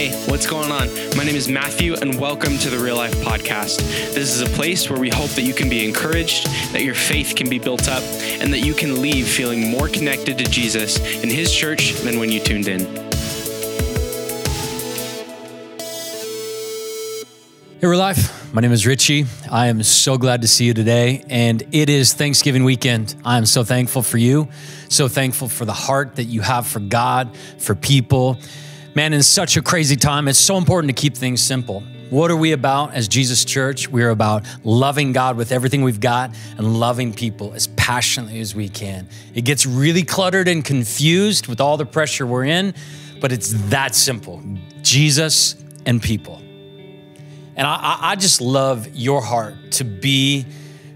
Hey, what's going on? My name is Matthew, and welcome to the Real Life Podcast. This is a place where we hope that you can be encouraged, that your faith can be built up, and that you can leave feeling more connected to Jesus and His church than when you tuned in. Hey, Real Life. My name is Richie. I am so glad to see you today, and it is Thanksgiving weekend. I am so thankful for you, so thankful for the heart that you have for God, for people. Man, in such a crazy time, it's so important to keep things simple. What are we about as Jesus Church? We are about loving God with everything we've got and loving people as passionately as we can. It gets really cluttered and confused with all the pressure we're in, but it's that simple. Jesus and people. And I just love your heart to be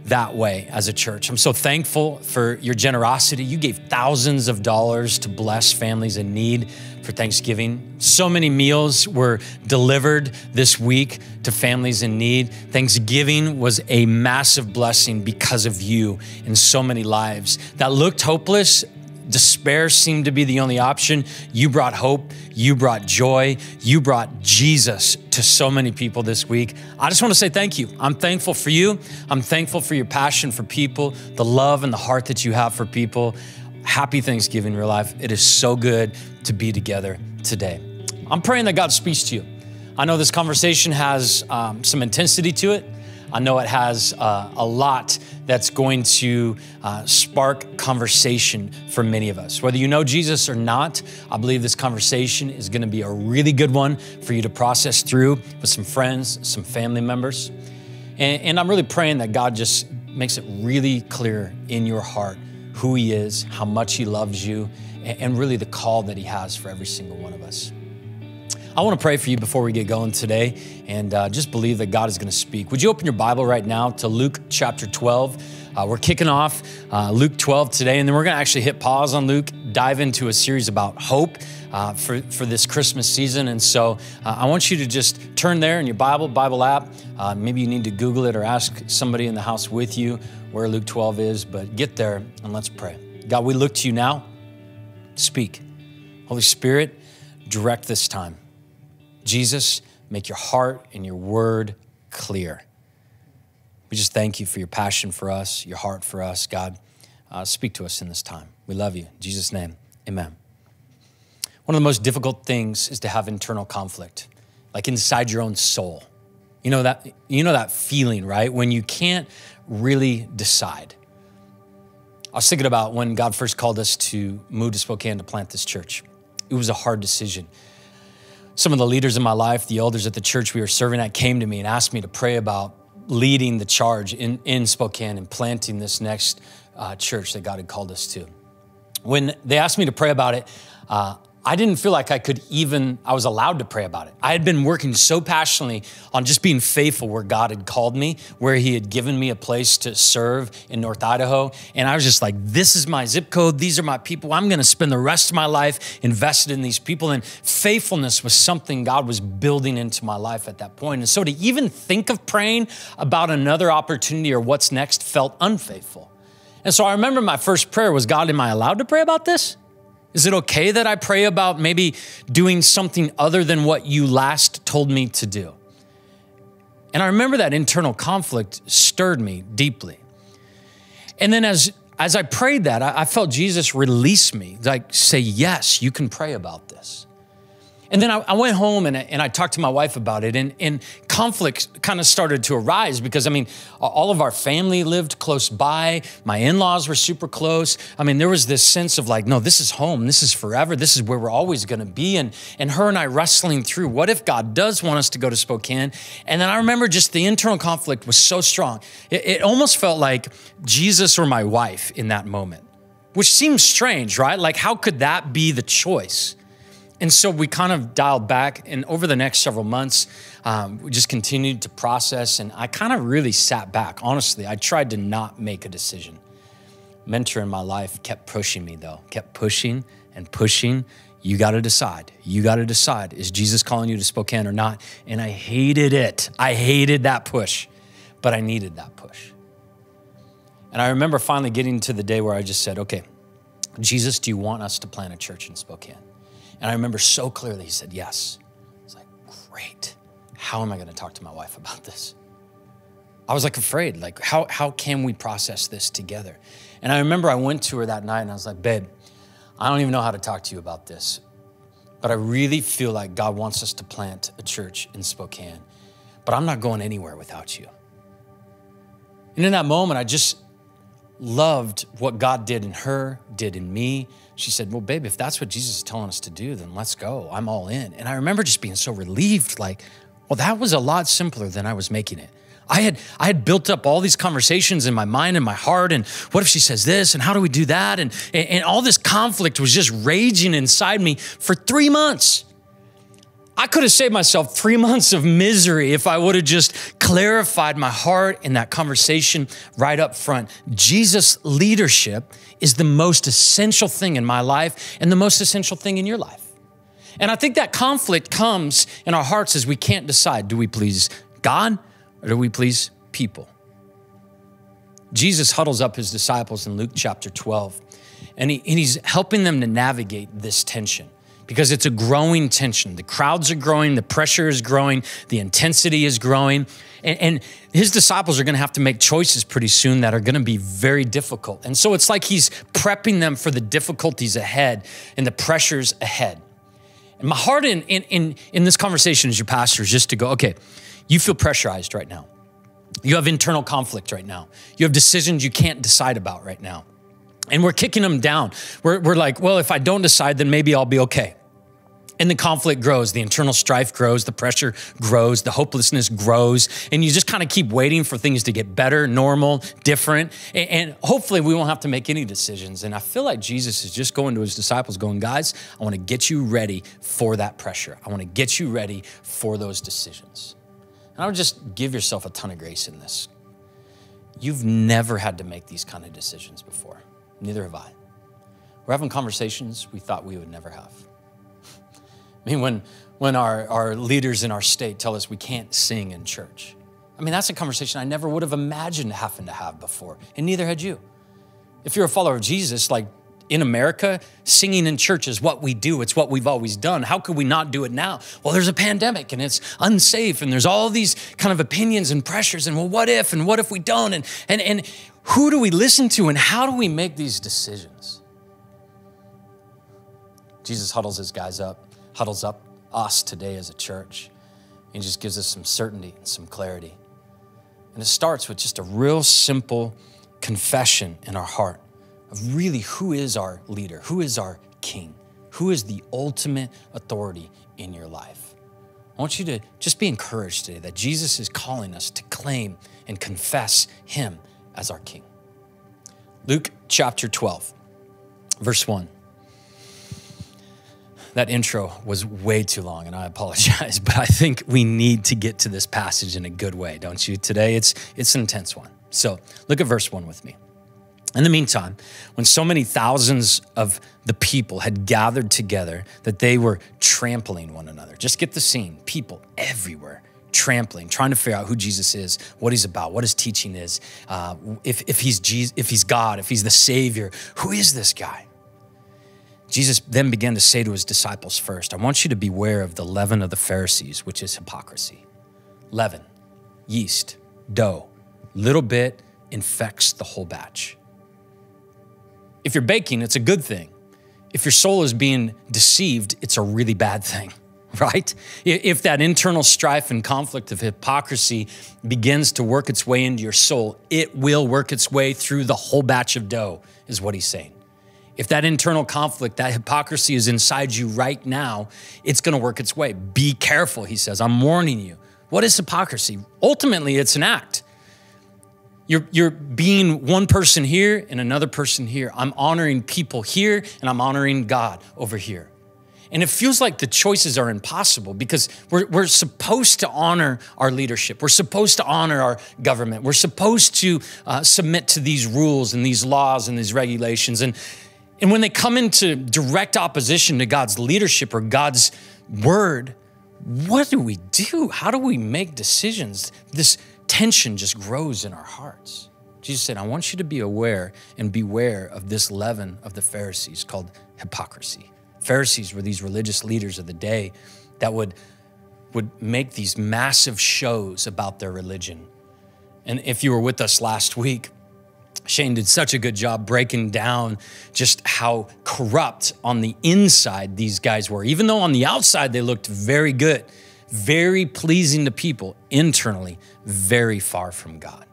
that way as a church. I'm so thankful for your generosity. You gave thousands of dollars to bless families in need for Thanksgiving. So many meals were delivered this week to families in need. Thanksgiving was a massive blessing because of you in so many lives that looked hopeless. Despair seemed to be the only option. You brought hope, you brought joy, you brought Jesus to so many people this week. I just want to say thank you. I'm thankful for you. I'm thankful for your passion for people, the love and the heart that you have for people. Happy Thanksgiving, Real Life. It is so good to be together today. I'm praying that God speaks to you. I know this conversation has some intensity to it. I know it has a lot that's going to spark conversation for many of us. Whether you know Jesus or not, I believe this conversation is gonna be a really good one for you to process through with some friends, some family members. And I'm really praying that God just makes it really clear in your heart who He is, how much He loves you, and really the call that He has for every single one of us. I want to pray for you before we get going today and just believe that God is going to speak. Would you open your Bible right now to Luke chapter 12? We're kicking off Luke 12 today, and then we're going to actually hit pause on Luke, dive into a series about hope for this Christmas season. And so I want you to just turn there in your Bible app. Maybe you need to Google it or ask somebody in the house with you where Luke 12 is, but get there and let's pray. God, we look to you now. Speak. Holy Spirit, direct this time. Jesus, make your heart and your word clear. We just thank you for your passion for us, your heart for us. God, speak to us in this time. We love you. In Jesus' name, amen. One of the most difficult things is to have internal conflict, like inside your own soul. You know that feeling, right? When you can't really decide. I was thinking about when God first called us to move to Spokane to plant this church. It was a hard decision. Some of the leaders in my life, the elders at the church we were serving at, came to me and asked me to pray about leading the charge in Spokane and planting this next church that God had called us to. When they asked me to pray about it, I didn't feel like I was allowed to pray about it. I had been working so passionately on just being faithful where God had called me, where He had given me a place to serve in North Idaho. And I was just like, this is my zip code. These are my people. I'm going to spend the rest of my life invested in these people. And faithfulness was something God was building into my life at that point. And so to even think of praying about another opportunity or what's next felt unfaithful. And so I remember my first prayer was, God, am I allowed to pray about this? Is it okay that I pray about maybe doing something other than what you last told me to do? And I remember that internal conflict stirred me deeply. And then as I prayed that, I felt Jesus release me, like say, yes, you can pray about this. And then I went home and I talked to my wife about it, and conflict kind of started to arise because, I mean, all of our family lived close by. My in-laws were super close. I mean, there was this sense of like, no, this is home. This is forever. This is where we're always going to be. And her and I wrestling through, what if God does want us to go to Spokane? And then I remember just the internal conflict was so strong. It almost felt like Jesus or my wife in that moment, which seems strange, right? Like, how could that be the choice? And so we kind of dialed back, and over the next several months, we just continued to process, and I kind of really sat back. Honestly, I tried to not make a decision. Mentor in my life kept pushing me though, kept pushing and pushing. You got to decide. You got to decide. Is Jesus calling you to Spokane or not? And I hated it. I hated that push, but I needed that push. And I remember finally getting to the day where I just said, okay, Jesus, do you want us to plant a church in Spokane? And I remember so clearly, He said, yes. I was like, great. How am I going to talk to my wife about this? I was like afraid, like how can we process this together? And I remember I went to her that night and I was like, babe, I don't even know how to talk to you about this, but I really feel like God wants us to plant a church in Spokane, but I'm not going anywhere without you. And in that moment, I just loved what God did in her, did in me. She said, well, babe, if that's what Jesus is telling us to do, then let's go. I'm all in. And I remember just being so relieved, like, well, that was a lot simpler than I was making it. I had built up all these conversations in my mind and my heart, and what if she says this, and how do we do that? And all this conflict was just raging inside me for 3 months. I could have saved myself 3 months of misery if I would have just clarified my heart in that conversation right up front. Jesus' leadership is the most essential thing in my life and the most essential thing in your life. And I think that conflict comes in our hearts as we can't decide, do we please God? Or do we please people? Jesus huddles up his disciples in Luke chapter 12, and he's helping them to navigate this tension because it's a growing tension. The crowds are growing, the pressure is growing, the intensity is growing, and his disciples are gonna have to make choices pretty soon that are gonna be very difficult. And so it's like he's prepping them for the difficulties ahead and the pressures ahead. And my heart in this conversation as your pastor is just to go, okay, you feel pressurized right now. You have internal conflict right now. You have decisions you can't decide about right now. And we're kicking them down. We're like, well, if I don't decide, then maybe I'll be okay. And the conflict grows, the internal strife grows, the pressure grows, the hopelessness grows, and you just kind of keep waiting for things to get better, normal, different, and hopefully we won't have to make any decisions. And I feel like Jesus is just going to his disciples going, guys, I want to get you ready for that pressure. I want to get you ready for those decisions. And I would just give yourself a ton of grace in this. You've never had to make these kind of decisions before. Neither have I. We're having conversations we thought we would never have. I mean, when our leaders in our state tell us we can't sing in church, I mean, that's a conversation I never would have imagined having to have before, and neither had you. If you're a follower of Jesus, like in America, singing in church is what we do. It's what we've always done. How could we not do it now? Well, there's a pandemic and it's unsafe and there's all these kind of opinions and pressures and well, what if and what if we don't? And who do we listen to and how do we make these decisions? Jesus huddles his guys up, huddles up us today as a church and just gives us some certainty and some clarity. And it starts with just a real simple confession in our heart. Really, who is our leader? Who is our king? Who is the ultimate authority in your life? I want you to just be encouraged today that Jesus is calling us to claim and confess him as our king. Luke chapter 12, verse 1. That intro was way too long, and I apologize, but I think we need to get to this passage in a good way, don't you? Today, it's an intense one. So look at verse 1 with me. In the meantime, when so many thousands of the people had gathered together that they were trampling one another, just get the scene, people everywhere trampling, trying to figure out who Jesus is, what he's about, what his teaching is, if he's Jesus, if he's God, if he's the Savior, who is this guy? Jesus then began to say to his disciples first, I want you to beware of the leaven of the Pharisees, which is hypocrisy. Leaven, yeast, dough, little bit infects the whole batch. If you're baking, it's a good thing. If your soul is being deceived, it's a really bad thing, right? If that internal strife and conflict of hypocrisy begins to work its way into your soul, it will work its way through the whole batch of dough, is what he's saying. If that internal conflict, that hypocrisy is inside you right now, it's gonna work its way. Be careful, he says, I'm warning you. What is hypocrisy? Ultimately, it's an act. You're being one person here and another person here. I'm honoring people here and I'm honoring God over here. And it feels like the choices are impossible because we're supposed to honor our leadership. We're supposed to honor our government. We're supposed to submit to these rules and these laws and these regulations. And when they come into direct opposition to God's leadership or God's word, what do we do? How do we make decisions? This tension just grows in our hearts. Jesus said, I want you to be aware and beware of this leaven of the Pharisees called hypocrisy. Pharisees were these religious leaders of the day that would would make these massive shows about their religion. And if you were with us last week, Shane did such a good job breaking down just how corrupt on the inside these guys were. Even though on the outside they looked very good, very pleasing to people, internally, very far from God.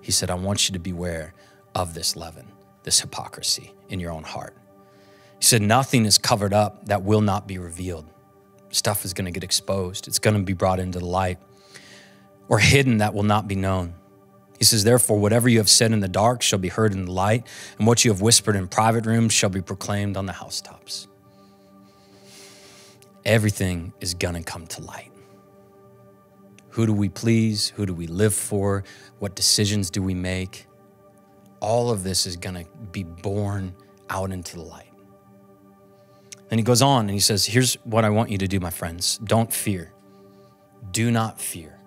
He said, I want you to beware of this leaven, this hypocrisy in your own heart. He said, nothing is covered up that will not be revealed. Stuff is going to get exposed. It's going to be brought into the light, or hidden that will not be known. He says, therefore, whatever you have said in the dark shall be heard in the light, and what you have whispered in private rooms shall be proclaimed on the housetops. Everything is going to come to light. Who do we please? Who do we live for? What decisions do we make? All of this is going to be born out into the light. And he goes on and he says, here's what I want you to do, my friends. Don't fear. Do not fear.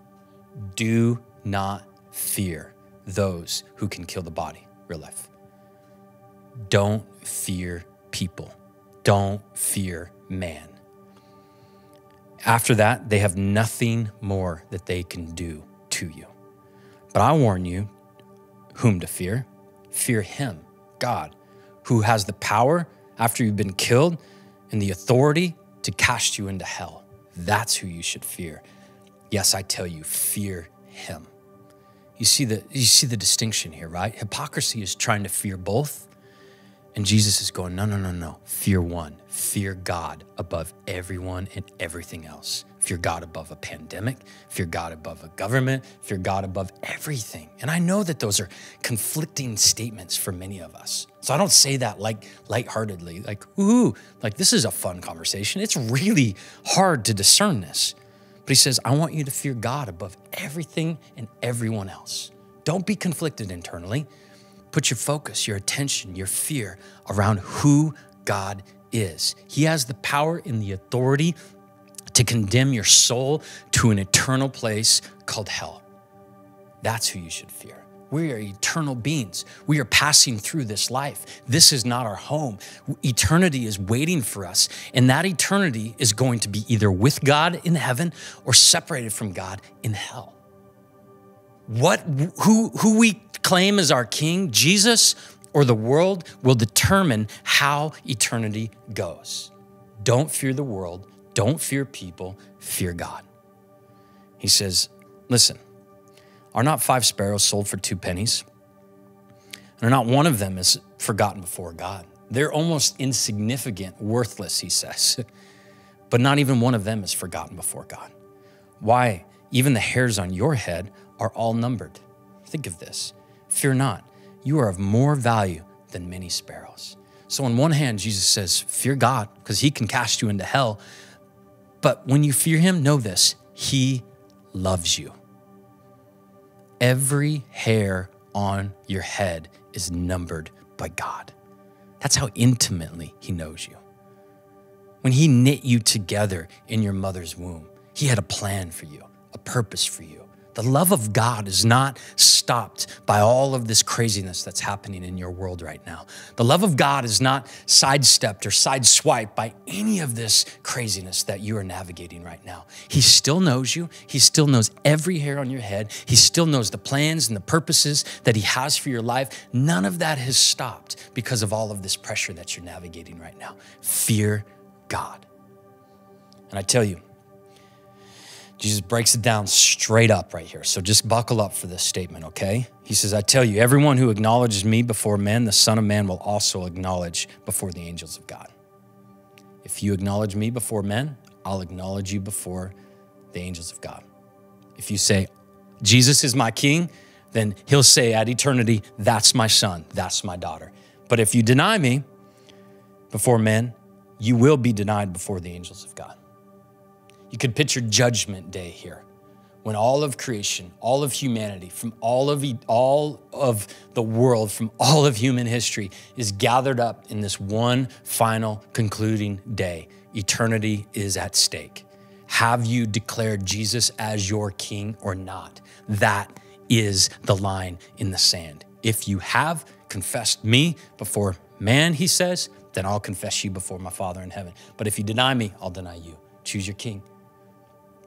Do not fear those who can kill the body, real life. Don't fear people. Don't fear man. After that, they have nothing more that they can do to you. But I warn you whom to fear. Fear him, God, who has the power after you've been killed and the authority to cast you into hell. That's who you should fear. Yes, I tell you, fear him. You see the distinction here, right? Hypocrisy is trying to fear both. And Jesus is going, no, no, no, no. Fear one. Fear God above everyone and everything else. Fear God above a pandemic. Fear God above a government. Fear God above everything. And I know that those are conflicting statements for many of us. So I don't say that like lightheartedly, like, ooh, like this is a fun conversation. It's really hard to discern this. But he says, I want you to fear God above everything and everyone else. Don't be conflicted internally. Put your focus, your attention, your fear around who God is. He has the power and the authority to condemn your soul to an eternal place called hell. That's who you should fear. We are eternal beings. We are passing through this life. This is not our home. Eternity is waiting for us. And that eternity is going to be either with God in heaven or separated from God in hell. Who we claim as our king, Jesus or the world, will determine how eternity goes. Don't fear the world. Don't fear people. Fear God. He says, listen, are not 5 sparrows sold for 2 pennies? And not one of them is forgotten before God. They're almost insignificant, worthless, he says. But not even one of them is forgotten before God. Why? Even the hairs on your head are all numbered. Think of this. Fear not. You are of more value than many sparrows. So on one hand, Jesus says, fear God, because he can cast you into hell. But when you fear him, know this, he loves you. Every hair on your head is numbered by God. That's how intimately he knows you. When he knit you together in your mother's womb, he had a plan for you, a purpose for you. The love of God is not stopped by all of this craziness that's happening in your world right now. The love of God is not sidestepped or sideswiped by any of this craziness that you are navigating right now. He still knows you. He still knows every hair on your head. He still knows the plans and the purposes that he has for your life. None of that has stopped because of all of this pressure that you're navigating right now. Fear God. And I tell you, Jesus breaks it down straight up right here. So just buckle up for this statement, okay? He says, I tell you, everyone who acknowledges me before men, the Son of Man will also acknowledge before the angels of God. If you acknowledge me before men, I'll acknowledge you before the angels of God. If you say, Jesus is my king, then he'll say at eternity, that's my son, that's my daughter. But if you deny me before men, you will be denied before the angels of God. You could picture judgment day here when all of creation, all of humanity, from all of the world, from all of human history is gathered up in this one final concluding day. Eternity is at stake. Have you declared Jesus as your king or not? That is the line in the sand. If you have confessed me before man, he says, then I'll confess you before my Father in heaven. But if you deny me, I'll deny you. Choose your king.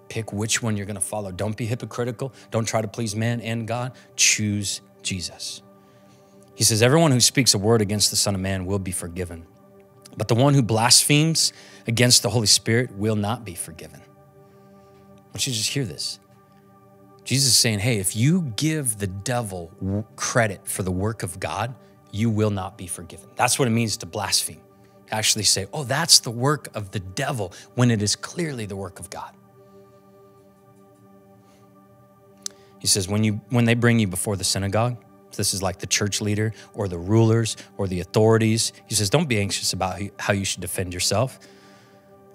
Pick which one you're going to follow. Don't be hypocritical. Don't try to please man and God. Choose Jesus. He says, everyone who speaks a word against the Son of Man will be forgiven, but the one who blasphemes against the Holy Spirit will not be forgiven. I want you to just hear this. Jesus is saying, hey, if you give the devil credit for the work of God, you will not be forgiven. That's what it means to blaspheme. To actually say, oh, that's the work of the devil, when it is clearly the work of God. He says, when they bring you before the synagogue, this is like the church leader or the rulers or the authorities. He says, don't be anxious about how you should defend yourself.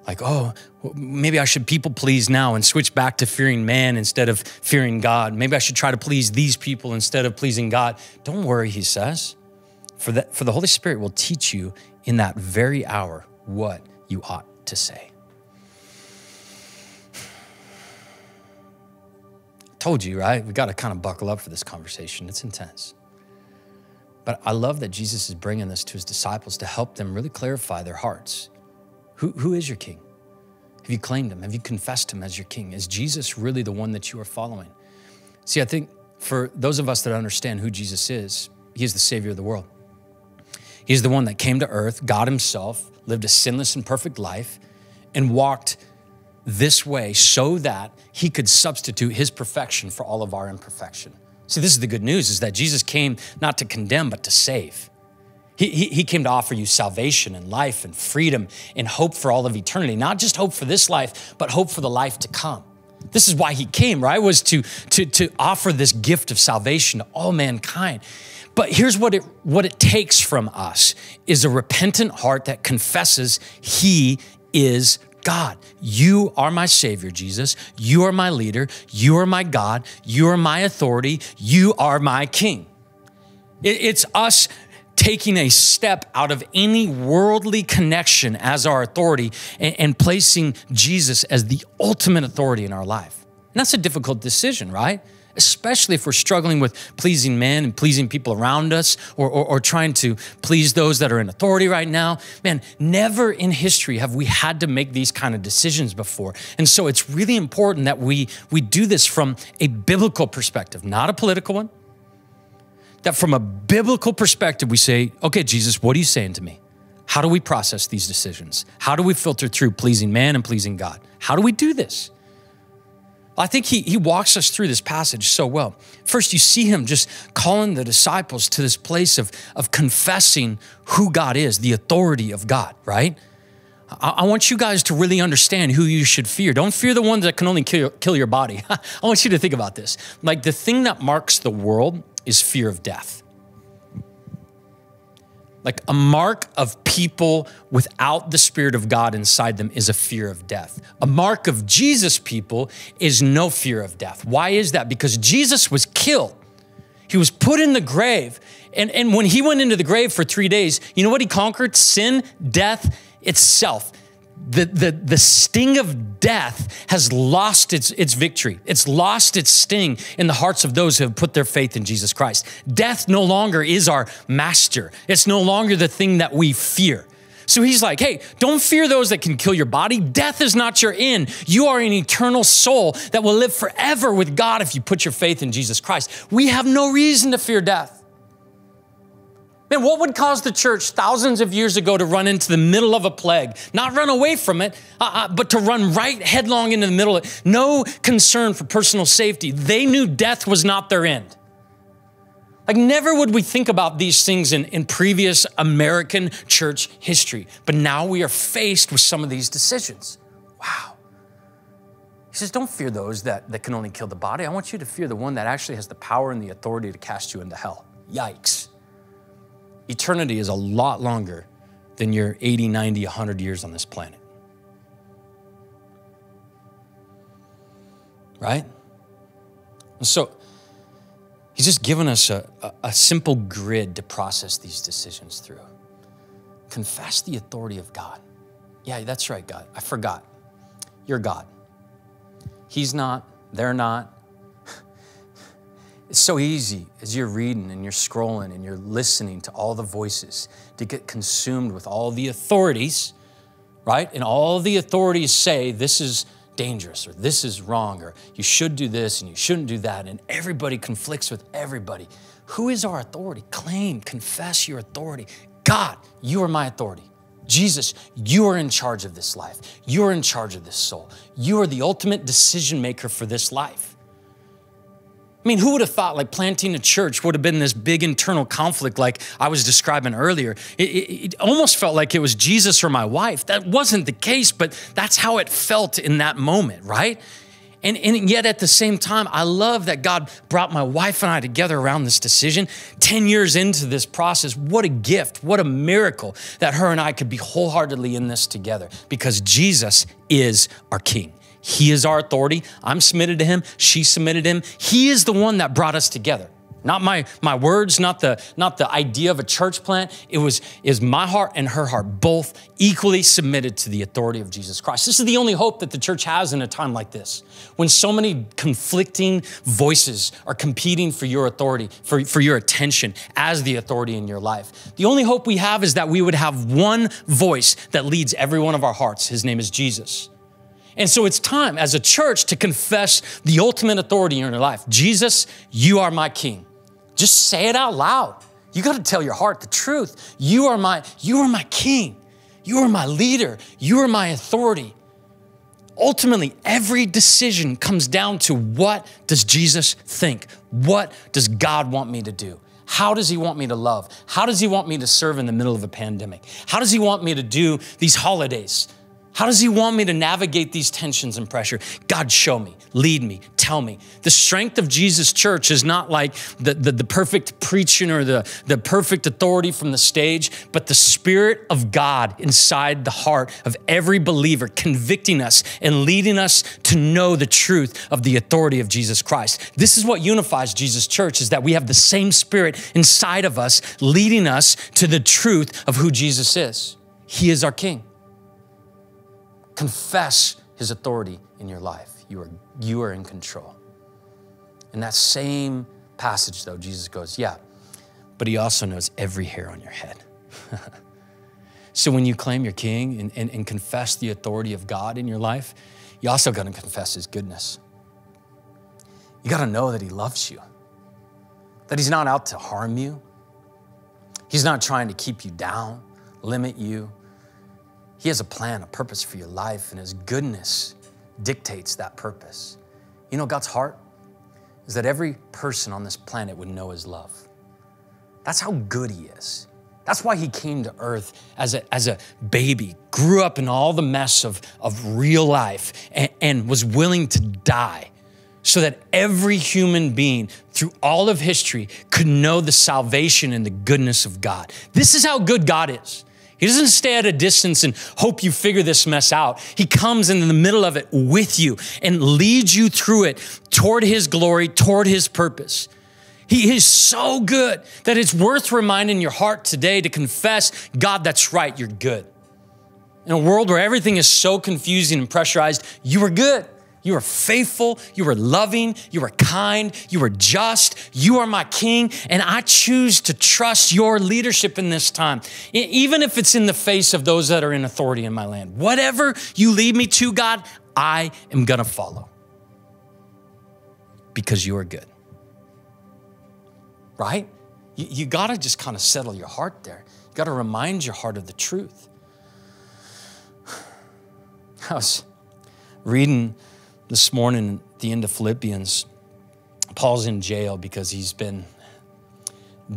Like, oh, maybe I should people please now and switch back to fearing man instead of fearing God. Maybe I should try to please these people instead of pleasing God. Don't worry, he says, for the Holy Spirit will teach you in that very hour what you ought to say. Told you, right? We got to kind of buckle up for this conversation. It's intense. But I love that Jesus is bringing this to his disciples to help them really clarify their hearts. Who is your king? Have you claimed him? Have you confessed him as your king? Is Jesus really the one that you are following? See, I think for those of us that understand who Jesus is, he is the Savior of the world. He's the one that came to earth, God himself, lived a sinless and perfect life, and walked this way so that he could substitute his perfection for all of our imperfection. See, this is the good news, is that Jesus came not to condemn, but to save. He came to offer you salvation and life and freedom and hope for all of eternity. Not just hope for this life, but hope for the life to come. This is why he came, right? Was to offer this gift of salvation to all mankind. But here's what it takes from us is a repentant heart that confesses he is God. You are my Savior, Jesus. You are my leader. You are my God. You are my authority. You are my King. It's us taking a step out of any worldly connection as our authority and placing Jesus as the ultimate authority in our life. And that's a difficult decision, right? Especially if we're struggling with pleasing men and pleasing people around us or trying to please those that are in authority right now. Man, never in history have we had to make these kind of decisions before. And so it's really important that we do this from a biblical perspective, not a political one. That from a biblical perspective, we say, okay, Jesus, what are you saying to me? How do we process these decisions? How do we filter through pleasing man and pleasing God? How do we do this? I think he walks us through this passage so well. First, you see him just calling the disciples to this place of confessing who God is, the authority of God, right? I want you guys to really understand who you should fear. Don't fear the ones that can only kill your body. I want you to think about this. Like, the thing that marks the world is fear of death. Like, a mark of people without the Spirit of God inside them is a fear of death. A mark of Jesus' people is no fear of death. Why is that? Because Jesus was killed. He was put in the grave. And when he went into the grave for 3 days, you know what he conquered? Sin, death itself. The sting of death has lost its victory. It's lost its sting in the hearts of those who have put their faith in Jesus Christ. Death no longer is our master. It's no longer the thing that we fear. So he's like, hey, don't fear those that can kill your body. Death is not your end. You are an eternal soul that will live forever with God if you put your faith in Jesus Christ. We have no reason to fear death. Man, what would cause the church thousands of years ago to run into the middle of a plague? Not run away from it, but to run right headlong into the middle of it. No concern for personal safety. They knew death was not their end. Like, never would we think about these things in previous American church history. But now we are faced with some of these decisions. Wow. He says, don't fear those that can only kill the body. I want you to fear the one that actually has the power and the authority to cast you into hell. Yikes. Eternity is a lot longer than your 80, 90, 100 years on this planet. Right? And so he's just given us a simple grid to process these decisions through. Confess the authority of God. Yeah, that's right, God. I forgot. You're God. He's not. They're not. It's so easy as you're reading and you're scrolling and you're listening to all the voices to get consumed with all the authorities, right? And all the authorities say, this is dangerous, or this is wrong, or you should do this and you shouldn't do that, and everybody conflicts with everybody. Who is our authority? Claim, confess your authority. God, you are my authority. Jesus, you are in charge of this life. You are in charge of this soul. You are the ultimate decision maker for this life. I mean, who would have thought like planting a church would have been this big internal conflict like I was describing earlier? It almost felt like it was Jesus or my wife. That wasn't the case, but that's how it felt in that moment, right? And yet at the same time, I love that God brought my wife and I together around this decision. 10 years into this process, what a gift, what a miracle that her and I could be wholeheartedly in this together, because Jesus is our King. He is our authority. I'm submitted to him. She submitted him. He is the one that brought us together. Not my words, not the idea of a church plant. It was my heart and her heart, both equally submitted to the authority of Jesus Christ. This is the only hope that the church has in a time like this, when so many conflicting voices are competing for your authority, for your attention as the authority in your life. The only hope we have is that we would have one voice that leads every one of our hearts. His name is Jesus. And so it's time as a church to confess the ultimate authority in your life. Jesus, you are my King. Just say it out loud. You got to tell your heart the truth. You are my King. You are my leader. You are my authority. Ultimately, every decision comes down to, what does Jesus think? What does God want me to do? How does he want me to love? How does he want me to serve in the middle of a pandemic? How does he want me to do these holidays? How does he want me to navigate these tensions and pressure? God, show me, lead me, tell me. The strength of Jesus Church is not like the perfect preaching or the perfect authority from the stage, but the Spirit of God inside the heart of every believer, convicting us and leading us to know the truth of the authority of Jesus Christ. This is what unifies Jesus Church, is that we have the same Spirit inside of us, leading us to the truth of who Jesus is. He is our King. Confess his authority in your life. You are in control. In that same passage, though, Jesus goes, yeah, but he also knows every hair on your head. So when you claim your King and confess the authority of God in your life, you also got to confess his goodness. You got to know that he loves you, that he's not out to harm you. He's not trying to keep you down, limit you. He has a plan, a purpose for your life, and his goodness dictates that purpose. You know, God's heart is that every person on this planet would know his love. That's how good he is. That's why he came to earth as a baby, grew up in all the mess of real life, and was willing to die so that every human being through all of history could know the salvation and the goodness of God. This is how good God is. He doesn't stay at a distance and hope you figure this mess out. He comes in the middle of it with you and leads you through it toward his glory, toward his purpose. He is so good that it's worth reminding your heart today to confess, God, that's right, you're good. In a world where everything is so confusing and pressurized, you are good. You are faithful, you are loving, you are kind, you are just, you are my King, and I choose to trust your leadership in this time, even if it's in the face of those that are in authority in my land. Whatever you lead me to, God, I am gonna follow, because you are good, right? You gotta just kind of settle your heart there. You gotta remind your heart of the truth. I was reading this morning, at the end of Philippians, Paul's in jail because he's been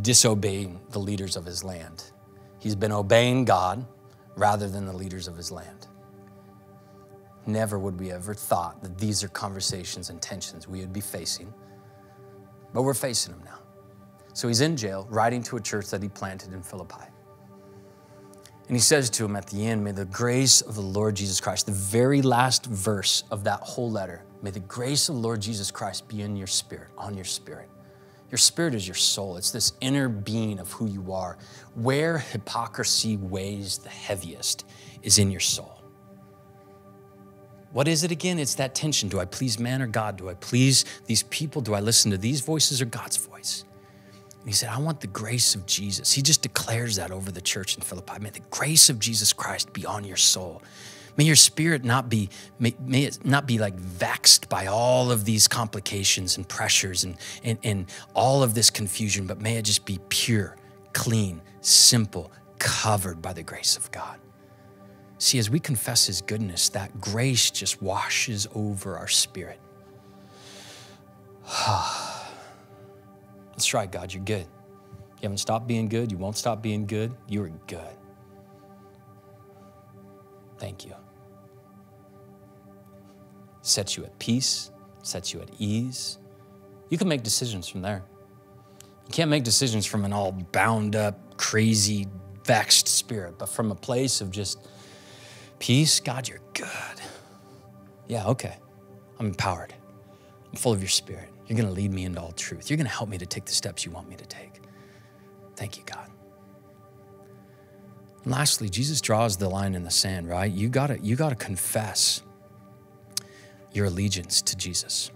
disobeying the leaders of his land. He's been obeying God rather than the leaders of his land. Never would we ever thought that these are conversations and tensions we would be facing, but we're facing them now. So he's in jail, writing to a church that he planted in Philippi. And he says to him at the end, may the grace of the Lord Jesus Christ, the very last verse of that whole letter, may the grace of the Lord Jesus Christ be in your spirit, on your spirit. Your spirit is your soul. It's this inner being of who you are. Where hypocrisy weighs the heaviest is in your soul. What is it again? It's that tension. Do I please man or God? Do I please these people? Do I listen to these voices or God's voice? And he said, I want the grace of Jesus. He just declares that over the church in Philippi. May the grace of Jesus Christ be on your soul. May your spirit not be, may it not be like vexed by all of these complications and pressures and all of this confusion, but may it just be pure, clean, simple, covered by the grace of God. See, as we confess his goodness, that grace just washes over our spirit. That's right, God, you're good. You haven't stopped being good. You won't stop being good. You are good. Thank you. Sets you at peace, sets you at ease. You can make decisions from there. You can't make decisions from an all bound up, crazy, vexed spirit, but from a place of just peace. God, you're good. Yeah, okay. I'm empowered. I'm full of your spirit. You're going to lead me into all truth. You're going to help me to take the steps you want me to take. Thank you, God. And lastly, Jesus draws the line in the sand, right? You gotta confess your allegiance to Jesus.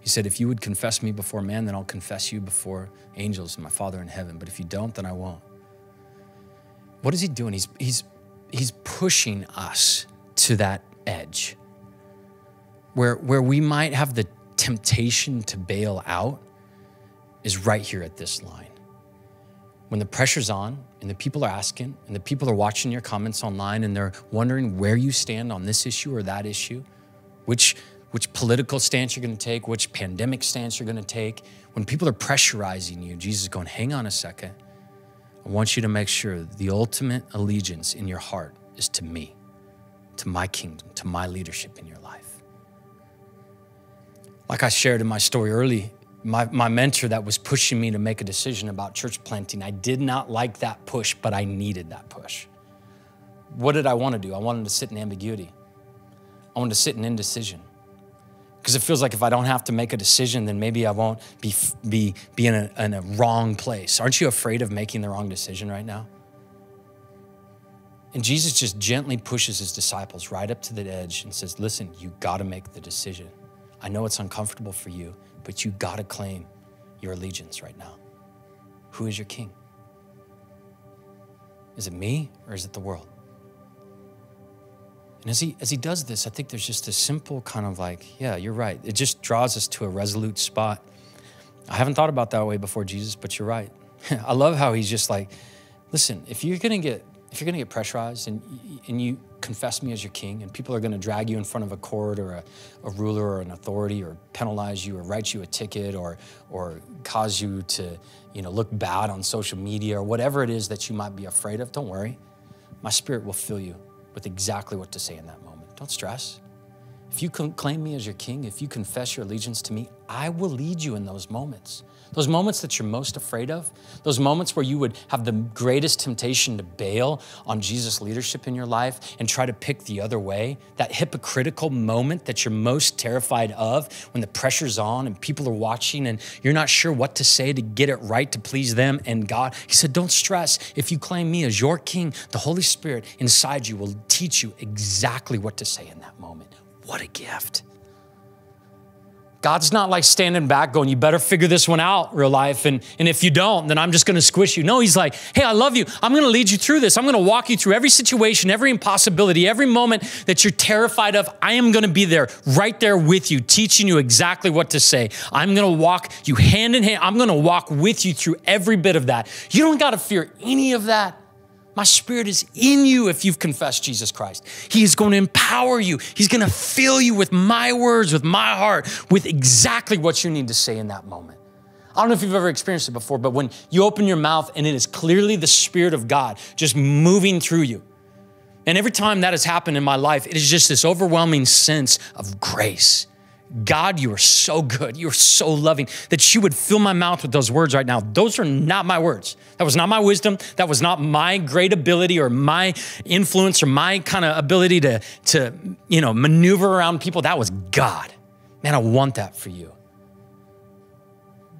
He said, if you would confess me before man, then I'll confess you before angels and my Father in heaven. But if you don't, then I won't. What is he doing? He's pushing us to that edge where we might have the temptation to bail out is right here at this line. When the pressure's on and the people are asking and the people are watching your comments online and they're wondering where you stand on this issue or that issue, which political stance you're gonna take, which pandemic stance you're gonna take, when people are pressurizing you, Jesus is going, hang on a second. I want you to make sure the ultimate allegiance in your heart is to me, to my kingdom, to my leadership in your life. Like I shared in my story early, my mentor that was pushing me to make a decision about church planting, I did not like that push, but I needed that push. What did I want to do? I wanted to sit in ambiguity. I wanted to sit in indecision. Because it feels like if I don't have to make a decision, then maybe I won't be in a wrong place. Aren't you afraid of making the wrong decision right now? And Jesus just gently pushes his disciples right up to the edge and says, listen, you got to make the decision. I know it's uncomfortable for you, but you gotta claim your allegiance right now. Who is your king? Is it me or is it the world? And as he does this, I think there's just a simple kind of like, yeah, you're right. It just draws us to a resolute spot. I haven't thought about that way before, Jesus, but you're right. I love how he's just like, listen, if you're gonna get pressurized and you confess me as your king and people are gonna drag you in front of a court or a ruler or an authority or penalize you or write you a ticket or cause you to look bad on social media or whatever it is that you might be afraid of, don't worry. My spirit will fill you with exactly what to say in that moment. Don't stress. If you claim me as your king, if you confess your allegiance to me, I will lead you in those moments. Those moments that you're most afraid of, those moments where you would have the greatest temptation to bail on Jesus' leadership in your life and try to pick the other way, that hypocritical moment that you're most terrified of when the pressure's on and people are watching and you're not sure what to say to get it right to please them and God. He said, don't stress. If you claim me as your king, the Holy Spirit inside you will teach you exactly what to say in that moment. What a gift. God's not like standing back going, you better figure this one out, real life, and if you don't, then I'm just gonna squish you. No, he's like, hey, I love you. I'm gonna lead you through this. I'm gonna walk you through every situation, every impossibility, every moment that you're terrified of. I am gonna be there, right there with you, teaching you exactly what to say. I'm gonna walk you hand in hand. I'm gonna walk with you through every bit of that. You don't gotta fear any of that. My spirit is in you if you've confessed Jesus Christ. He is going to empower you. He's going to fill you with my words, with my heart, with exactly what you need to say in that moment. I don't know if you've ever experienced it before, but when you open your mouth and it is clearly the Spirit of God just moving through you. And every time that has happened in my life, it is just this overwhelming sense of grace. God, you are so good. You are so loving that you would fill my mouth with those words right now. Those are not my words. That was not my wisdom. That was not my great ability or my influence or my kind of ability to maneuver around people. That was God. Man, I want that for you.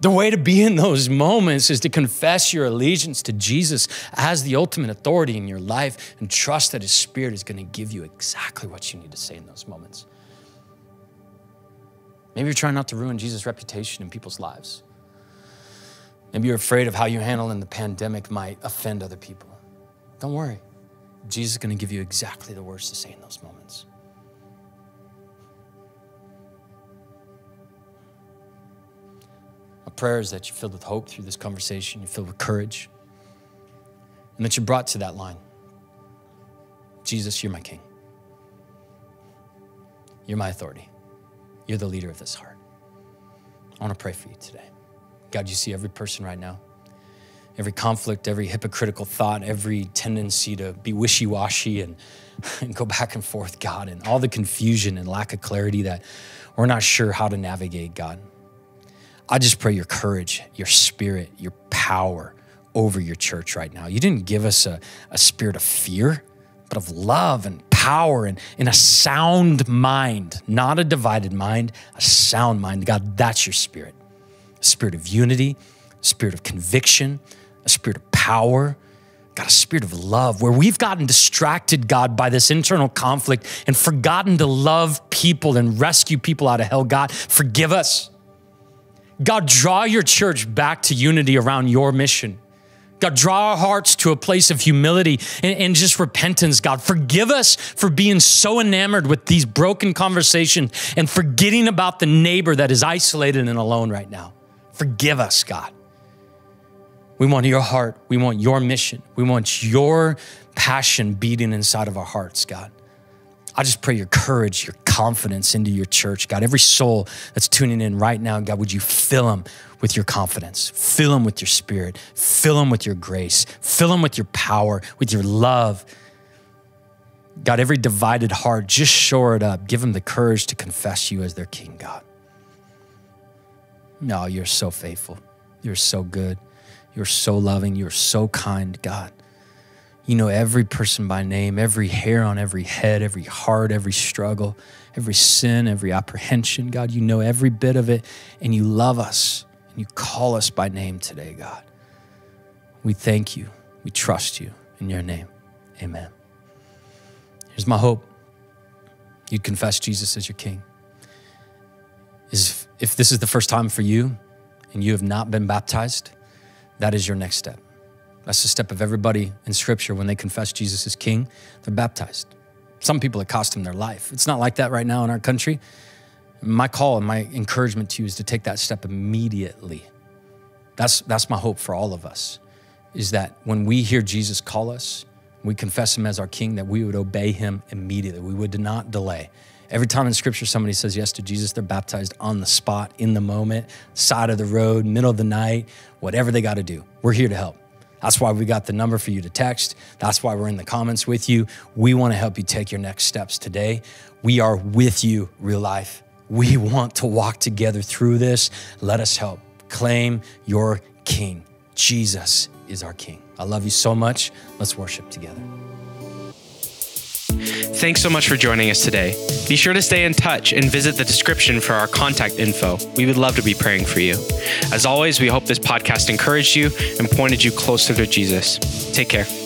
The way to be in those moments is to confess your allegiance to Jesus as the ultimate authority in your life and trust that his Spirit is going to give you exactly what you need to say in those moments. Maybe you're trying not to ruin Jesus' reputation in people's lives. Maybe you're afraid of how you're handling the pandemic might offend other people. Don't worry. Jesus is going to give you exactly the words to say in those moments. Our prayer is that you're filled with hope through this conversation, you're filled with courage, and that you're brought to that line. Jesus, you're my King. You're my authority. You're the leader of this heart. I want to pray for you today. God, you see every person right now, every conflict, every hypocritical thought, every tendency to be wishy-washy and go back and forth, God, and all the confusion and lack of clarity that we're not sure how to navigate, God. I just pray your courage, your spirit, your power over your church right now. You didn't give us a spirit of fear, but of love and power and a sound mind, not a divided mind, a sound mind. God, that's your spirit. A spirit of unity, a spirit of conviction, a spirit of power, God, a spirit of love, where we've gotten distracted, God, by this internal conflict and forgotten to love people and rescue people out of hell. God, forgive us. God, draw your church back to unity around your mission. God, draw our hearts to a place of humility and just repentance. God, forgive us for being so enamored with these broken conversations and forgetting about the neighbor that is isolated and alone right now. Forgive us, God. We want your heart. We want your mission. We want your passion beating inside of our hearts, God. I just pray your courage, your confidence into your church, God. Every soul that's tuning in right now, God, would you fill them with your confidence, fill them with your spirit, fill them with your grace, fill them with your power, with your love. God, every divided heart, just shore it up. Give them the courage to confess you as their King, God. No, you're so faithful. You're so good. You're so loving. You're so kind, God. You know every person by name, every hair on every head, every heart, every struggle, every sin, every apprehension. God, you know every bit of it, and you love us, and you call us by name today, God. We thank you. We trust you in your name. Amen. Here's my hope. You'd confess Jesus as your King. If this is the first time for you and you have not been baptized, that is your next step. That's the step of everybody in Scripture. When they confess Jesus as King, they're baptized. Some people, it cost them their life. It's not like that right now in our country. My call and my encouragement to you is to take that step immediately. That's my hope for all of us, is that when we hear Jesus call us, we confess him as our King, that we would obey him immediately. We would not delay. Every time in Scripture somebody says yes to Jesus, they're baptized on the spot, in the moment, side of the road, middle of the night, whatever they got to do. We're here to help. That's why we got the number for you to text. That's why we're in the comments with you. We want to help you take your next steps today. We are with you, Real Life. We want to walk together through this. Let us help. Claim your King. Jesus is our King. I love you so much. Let's worship together. Thanks so much for joining us today. Be sure to stay in touch and visit the description for our contact info. We would love to be praying for you. As always, we hope this podcast encouraged you and pointed you closer to Jesus. Take care.